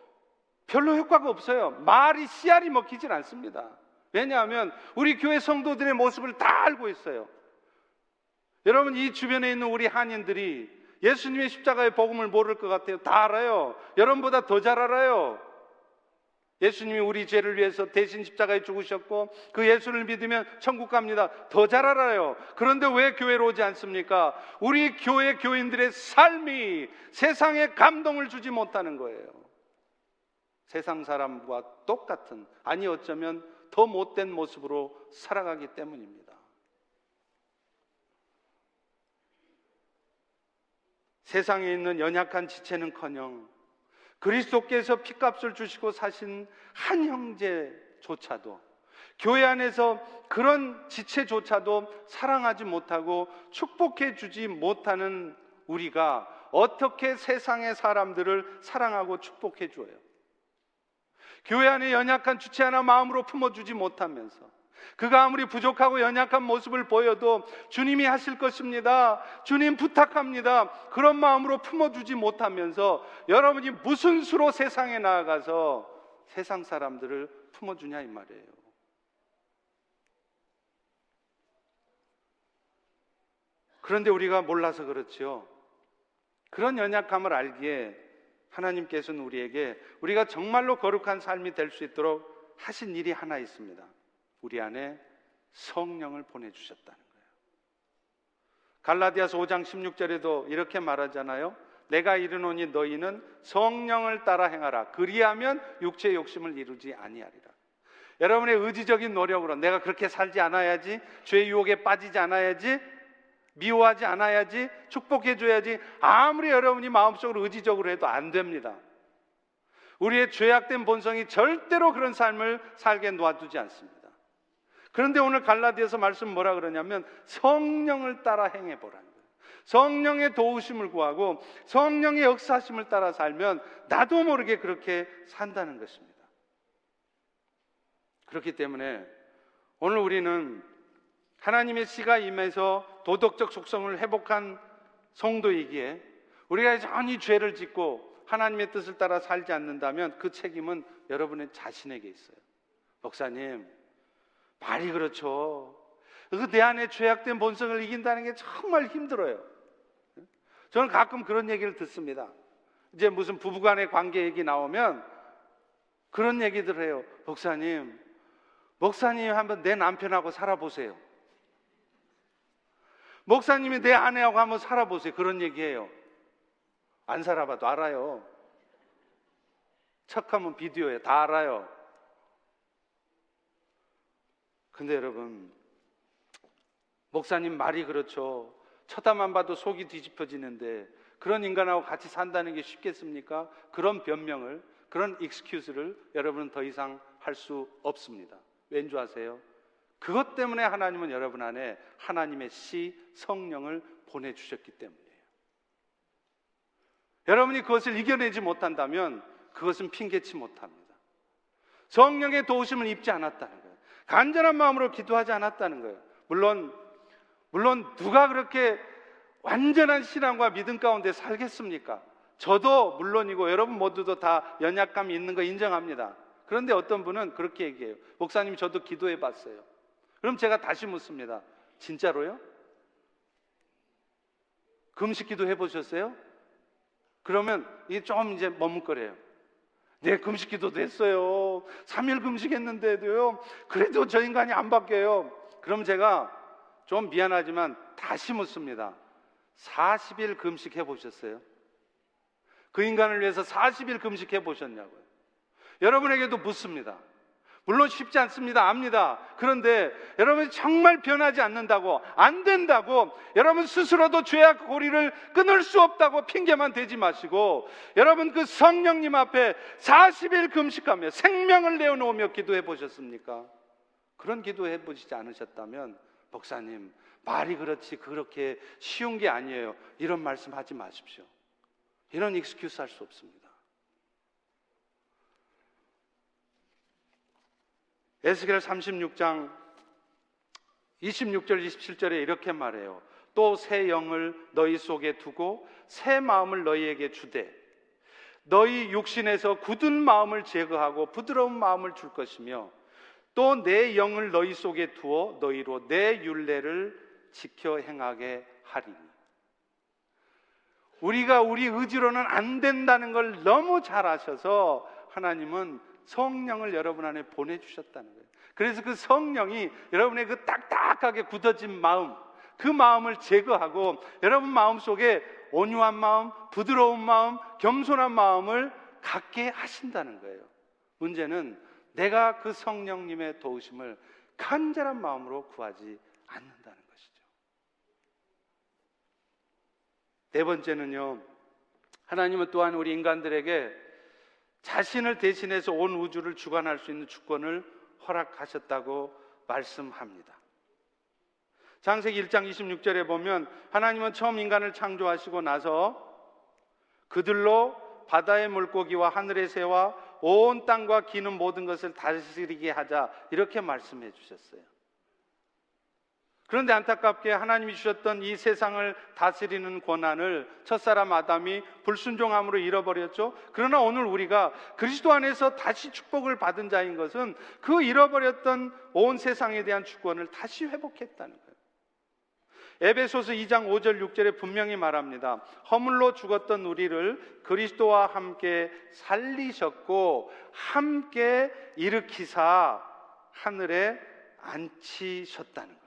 별로 효과가 없어요. 말이 씨알이 먹히질 않습니다. 왜냐하면 우리 교회 성도들의 모습을 다 알고 있어요. 여러분, 이 주변에 있는 우리 한인들이 예수님의 십자가의 복음을 모를 것 같아요. 다 알아요. 여러분보다 더 잘 알아요. 예수님이 우리 죄를 위해서 대신 십자가에 죽으셨고 그 예수를 믿으면 천국 갑니다. 더 잘 알아요. 그런데 왜 교회로 오지 않습니까? 우리 교회 교인들의 삶이 세상에 감동을 주지 못하는 거예요. 세상 사람과 똑같은, 아니 어쩌면 더 못된 모습으로 살아가기 때문입니다. 세상에 있는 연약한 지체는커녕 그리스도께서 핏값을 주시고 사신 한 형제조차도, 교회 안에서 그런 지체조차도 사랑하지 못하고 축복해 주지 못하는 우리가 어떻게 세상의 사람들을 사랑하고 축복해 줘요? 교회 안에 연약한 지체 하나 마음으로 품어주지 못하면서, 그가 아무리 부족하고 연약한 모습을 보여도 주님이 하실 것입니다, 주님 부탁합니다, 그런 마음으로 품어주지 못하면서 여러분이 무슨 수로 세상에 나아가서 세상 사람들을 품어주냐 이 말이에요. 그런데 우리가 몰라서 그렇지요. 그런 연약함을 알기에 하나님께서는 우리에게 우리가 정말로 거룩한 삶이 될 수 있도록 하신 일이 하나 있습니다. 우리 안에 성령을 보내주셨다는 거예요. 갈라디아서 5장 16절에도 이렇게 말하잖아요. 내가 이르노니 너희는 성령을 따라 행하라. 그리하면 육체의 욕심을 이루지 아니하리라. 여러분의 의지적인 노력으로 내가 그렇게 살지 않아야지, 죄의 유혹에 빠지지 않아야지, 미워하지 않아야지, 축복해줘야지, 아무리 여러분이 마음속으로 의지적으로 해도 안 됩니다. 우리의 죄악된 본성이 절대로 그런 삶을 살게 놔두지 않습니다. 그런데 오늘 갈라디아서 말씀 뭐라 그러냐면 성령을 따라 행해보라는 거예요. 성령의 도우심을 구하고 성령의 역사심을 따라 살면 나도 모르게 그렇게 산다는 것입니다. 그렇기 때문에 오늘 우리는 하나님의 씨가 임해서 도덕적 속성을 회복한 성도이기에 우리가 전혀 죄를 짓고 하나님의 뜻을 따라 살지 않는다면 그 책임은 여러분의 자신에게 있어요. 목사님, 말이 그렇죠. 그 내 안에 죄악된 본성을 이긴다는 게 정말 힘들어요. 저는 가끔 그런 얘기를 듣습니다. 이제 무슨 부부간의 관계 얘기 나오면 그런 얘기들 해요. 목사님 한번 내 남편하고 살아보세요. 목사님이 내 아내하고 한번 살아보세요. 그런 얘기해요. 안 살아봐도 알아요. 척하면 비디오에 다 알아요. 근데 여러분, 목사님 말이 그렇죠. 쳐다만 봐도 속이 뒤집혀지는데 그런 인간하고 같이 산다는 게 쉽겠습니까? 그런 변명을, 그런 익스큐즈를 여러분은 더 이상 할 수 없습니다. 왠지 아세요? 그것 때문에 하나님은 여러분 안에 하나님의 씨, 성령을 보내주셨기 때문이에요. 여러분이 그것을 이겨내지 못한다면 그것은 핑계치 못합니다. 성령의 도우심을 입지 않았다는 거예요. 간절한 마음으로 기도하지 않았다는 거예요. 물론 누가 그렇게 완전한 신앙과 믿음 가운데 살겠습니까? 저도 물론이고 여러분 모두도 다 연약감이 있는 거 인정합니다. 그런데 어떤 분은 그렇게 얘기해요. 목사님, 저도 기도해 봤어요. 그럼 제가 다시 묻습니다. 진짜로요? 금식 기도 해보셨어요? 그러면 이게 좀 이제 머뭇거려요. 네, 금식 기도도 했어요. 3일 금식했는데도요. 그래도 저 인간이 안 바뀌어요. 그럼 제가 좀 미안하지만 다시 묻습니다. 40일 금식 해보셨어요? 그 인간을 위해서 40일 금식 해보셨냐고요. 여러분에게도 묻습니다. 물론 쉽지 않습니다. 압니다. 그런데 여러분이 정말 변하지 않는다고, 안 된다고, 여러분 스스로도 죄악 고리를 끊을 수 없다고 핑계만 대지 마시고 여러분 그 성령님 앞에 40일 금식하며 생명을 내어놓으며 기도해 보셨습니까? 그런 기도해 보시지 않으셨다면 목사님, 말이 그렇지 그렇게 쉬운 게 아니에요, 이런 말씀하지 마십시오. 이런 익스큐스 할 수 없습니다. 에스겔 36장 26절 27절에 이렇게 말해요. 또 새 영을 너희 속에 두고 새 마음을 너희에게 주되 너희 육신에서 굳은 마음을 제거하고 부드러운 마음을 줄 것이며 또 내 영을 너희 속에 두어 너희로 내 율례를 지켜 행하게 하리니. 우리가 우리 의지로는 안 된다는 걸 너무 잘 아셔서 하나님은 성령을 여러분 안에 보내주셨다는 거예요. 그래서 그 성령이 여러분의 그 딱딱하게 굳어진 마음, 그 마음을 제거하고 여러분 마음속에 온유한 마음, 부드러운 마음, 겸손한 마음을 갖게 하신다는 거예요. 문제는 내가 그 성령님의 도우심을 간절한 마음으로 구하지 않는다는 것이죠. 네 번째는요, 하나님은 또한 우리 인간들에게 자신을 대신해서 온 우주를 주관할 수 있는 주권을 허락하셨다고 말씀합니다. 창세기 1장 26절에 보면 하나님은 처음 인간을 창조하시고 나서 그들로 바다의 물고기와 하늘의 새와 온 땅과 기는 모든 것을 다스리게 하자, 이렇게 말씀해 주셨어요. 그런데 안타깝게 하나님이 주셨던 이 세상을 다스리는 권한을 첫사람 아담이 불순종함으로 잃어버렸죠. 그러나 오늘 우리가 그리스도 안에서 다시 축복을 받은 자인 것은 그 잃어버렸던 온 세상에 대한 주권을 다시 회복했다는 거예요. 에베소서 2장 5절 6절에 분명히 말합니다. 허물로 죽었던 우리를 그리스도와 함께 살리셨고 함께 일으키사 하늘에 앉히셨다는 거예요.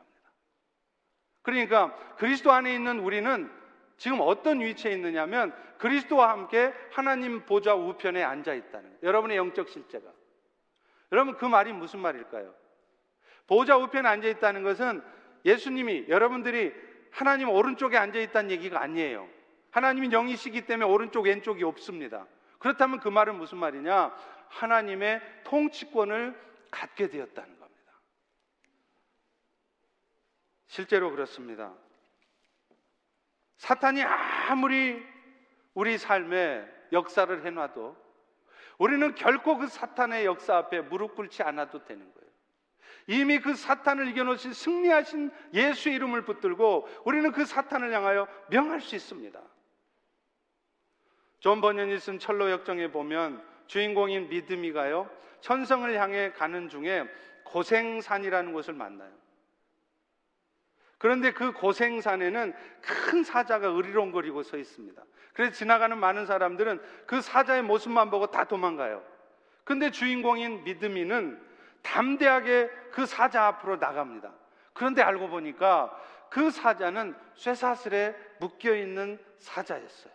그러니까 그리스도 안에 있는 우리는 지금 어떤 위치에 있느냐면 그리스도와 함께 하나님 보좌 우편에 앉아 있다는 거예요. 여러분의 영적 실제가. 여러분, 그 말이 무슨 말일까요? 보좌 우편에 앉아 있다는 것은 예수님이, 여러분들이 하나님 오른쪽에 앉아 있다는 얘기가 아니에요. 하나님이 영이시기 때문에 오른쪽 왼쪽이 없습니다. 그렇다면 그 말은 무슨 말이냐? 하나님의 통치권을 갖게 되었다는 거예요. 실제로 그렇습니다. 사탄이 아무리 우리 삶에 역사를 해놔도 우리는 결코 그 사탄의 역사 앞에 무릎 꿇지 않아도 되는 거예요. 이미 그 사탄을 이겨놓으신 승리하신 예수의 이름을 붙들고 우리는 그 사탄을 향하여 명할 수 있습니다. 존 버년이 쓴 철로 역정에 보면 주인공인 믿음이가요, 천성을 향해 가는 중에 고생산이라는 곳을 만나요. 그런데 그 고생산에는 큰 사자가 으리렁거리고 서 있습니다. 그래서 지나가는 많은 사람들은 그 사자의 모습만 보고 다 도망가요. 근데 주인공인 믿음이는 담대하게 그 사자 앞으로 나갑니다. 그런데 알고 보니까 그 사자는 쇠사슬에 묶여있는 사자였어요.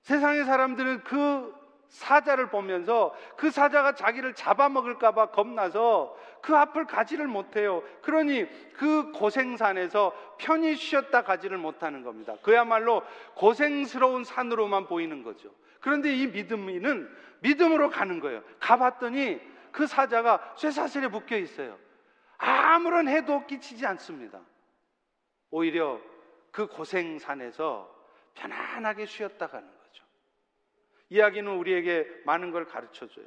세상의 사람들은 그 사자를 보면서 그 사자가 자기를 잡아먹을까봐 겁나서 그 앞을 가지를 못해요. 그러니 그 고생산에서 편히 쉬었다 가지를 못하는 겁니다. 그야말로 고생스러운 산으로만 보이는 거죠. 그런데 이 믿음이는 믿음으로 가는 거예요. 가봤더니 그 사자가 쇠사슬에 묶여 있어요. 아무런 해도 끼치지 않습니다. 오히려 그 고생산에서 편안하게 쉬었다 가는 거죠. 이야기는 우리에게 많은 걸 가르쳐줘요.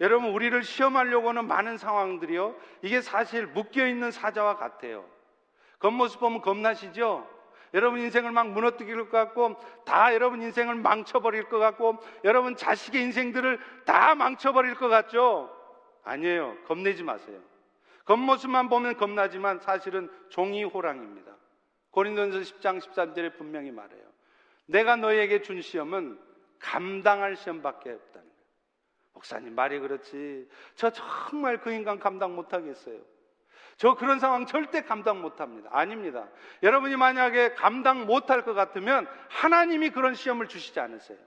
여러분, 우리를 시험하려고 하는 많은 상황들이요, 이게 사실 묶여있는 사자와 같아요. 겉모습 보면 겁나시죠? 여러분 인생을 막 무너뜨릴 것 같고, 다 여러분 인생을 망쳐버릴 것 같고, 여러분 자식의 인생들을 다 망쳐버릴 것 같죠? 아니에요. 겁내지 마세요. 겉모습만 보면 겁나지만 사실은 종이 호랑입니다. 고린도전서 10장 13절에 분명히 말해요. 내가 너희에게 준 시험은 감당할 시험밖에 없다는 거예요. 목사님 말이 그렇지, 저 정말 그 인간 감당 못하겠어요. 저 그런 상황 절대 감당 못합니다. 아닙니다. 여러분이 만약에 감당 못할 것 같으면 하나님이 그런 시험을 주시지 않으세요.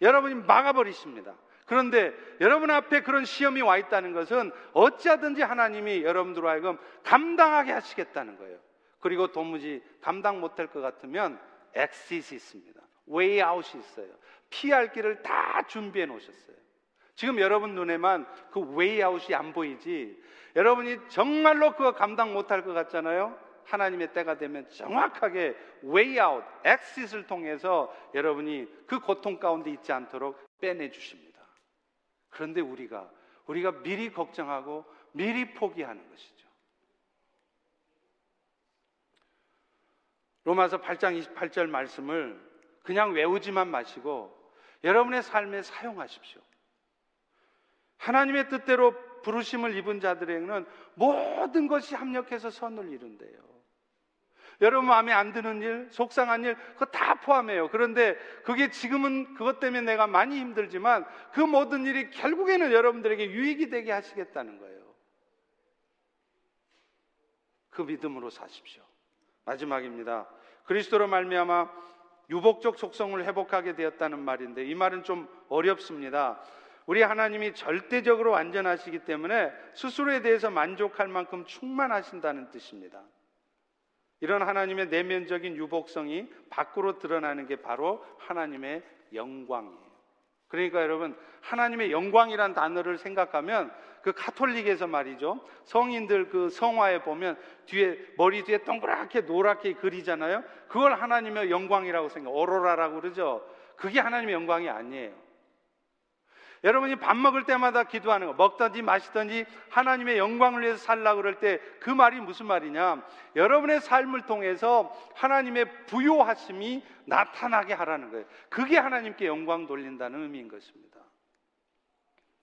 여러분이 막아버리십니다. 그런데 여러분 앞에 그런 시험이 와 있다는 것은 어찌하든지 하나님이 여러분들로 하여금 감당하게 하시겠다는 거예요. 그리고 도무지 감당 못할 것 같으면 엑시트 있습니다. 웨이 아웃이 있어요. 피할 길을 다 준비해 놓으셨어요. 지금 여러분 눈에만 그 웨이 아웃이 안 보이지, 여러분이 정말로 그거 감당 못할 것 같잖아요. 하나님의 때가 되면 정확하게 웨이 아웃, 엑시트를 통해서 여러분이 그 고통 가운데 있지 않도록 빼내주십니다. 그런데 우리가 미리 걱정하고 미리 포기하는 것이죠. 로마서 8장 28절 말씀을 그냥 외우지만 마시고 여러분의 삶에 사용하십시오. 하나님의 뜻대로 부르심을 입은 자들에게는 모든 것이 합력해서 선을 이룬대요. 여러분 마음에 안 드는 일, 속상한 일, 그거 다 포함해요. 그런데 그게 지금은 그것 때문에 내가 많이 힘들지만 그 모든 일이 결국에는 여러분들에게 유익이 되게 하시겠다는 거예요. 그 믿음으로 사십시오. 마지막입니다. 그리스도로 말미암아 유복적 속성을 회복하게 되었다는 말인데, 이 말은 좀 어렵습니다. 우리 하나님이 절대적으로 완전하시기 때문에 스스로에 대해서 만족할 만큼 충만하신다는 뜻입니다. 이런 하나님의 내면적인 유복성이 밖으로 드러나는 게 바로 하나님의 영광이에요. 그러니까 여러분, 하나님의 영광이란 단어를 생각하면 그 카톨릭에서 말이죠, 성인들 그 성화에 보면 뒤에 머리 뒤에 동그랗게 노랗게 그리잖아요. 그걸 하나님의 영광이라고 생각해요. 오로라라고 그러죠. 그게 하나님의 영광이 아니에요. 여러분이 밥 먹을 때마다 기도하는 거, 먹든지 마시든지 하나님의 영광을 위해서 살라고 그럴 때 그 말이 무슨 말이냐, 여러분의 삶을 통해서 하나님의 부요하심이 나타나게 하라는 거예요. 그게 하나님께 영광 돌린다는 의미인 것입니다.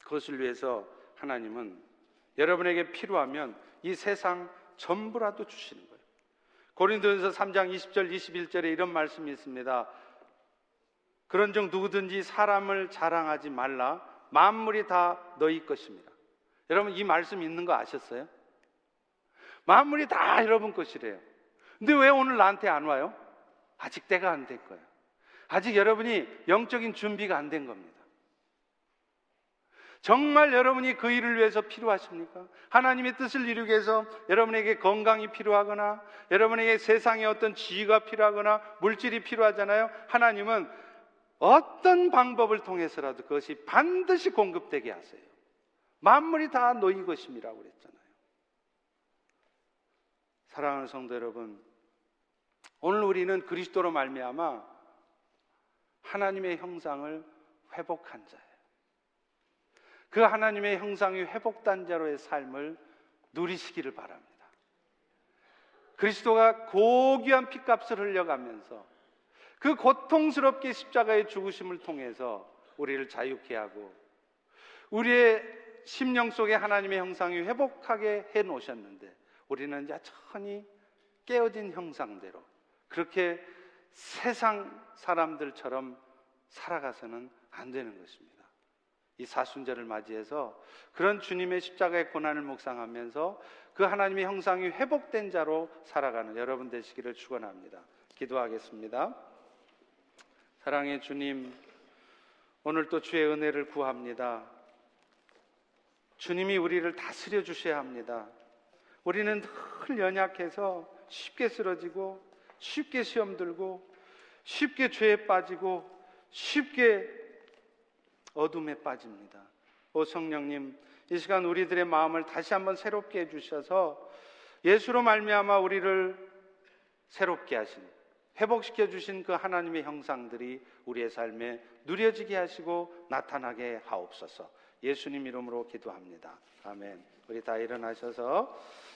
그것을 위해서 하나님은 여러분에게 필요하면 이 세상 전부라도 주시는 거예요. 고린도전서 3장 20절 21절에 이런 말씀이 있습니다. 그런즉 누구든지 사람을 자랑하지 말라. 만물이 다 너희 것입니다. 여러분 이 말씀 있는 거 아셨어요? 만물이 다 여러분 것이래요. 근데 왜 오늘 나한테 안 와요? 아직 때가 안 된 거예요. 아직 여러분이 영적인 준비가 안 된 겁니다. 정말 여러분이 그 일을 위해서 필요하십니까? 하나님의 뜻을 이루기 위해서 여러분에게 건강이 필요하거나 여러분에게 세상의 어떤 지위가 필요하거나 물질이 필요하잖아요. 하나님은 어떤 방법을 통해서라도 그것이 반드시 공급되게 하세요. 만물이 다 너희 것임이라고 그랬잖아요. 사랑하는 성도 여러분, 오늘 우리는 그리스도로 말미암아 하나님의 형상을 회복한 자예요. 그 하나님의 형상이 회복된 자로의 삶을 누리시기를 바랍니다. 그리스도가 고귀한 핏값을 흘려가면서 그 고통스럽게 십자가의 죽으심을 통해서 우리를 자유케 하고 우리의 심령 속에 하나님의 형상이 회복하게 해놓으셨는데, 우리는 천천히 깨어진 형상대로 그렇게 세상 사람들처럼 살아가서는 안 되는 것입니다. 이 사순절을 맞이해서 그런 주님의 십자가의 고난을 묵상하면서 그 하나님의 형상이 회복된 자로 살아가는 여러분 되시기를 축원합니다. 기도하겠습니다. 사랑의 주님, 오늘도 주의 은혜를 구합니다. 주님이 우리를 다스려 주셔야 합니다. 우리는 늘 연약해서 쉽게 쓰러지고 쉽게 시험 들고 쉽게 죄에 빠지고 쉽게 어둠에 빠집니다. 오 성령님, 이 시간 우리들의 마음을 다시 한번 새롭게 해주셔서 예수로 말미암아 우리를 새롭게 하신, 회복시켜 주신 그 하나님의 형상들이 우리의 삶에 누려지게 하시고 나타나게 하옵소서. 예수님 이름으로 기도합니다. 아멘. 우리 다 일어나셔서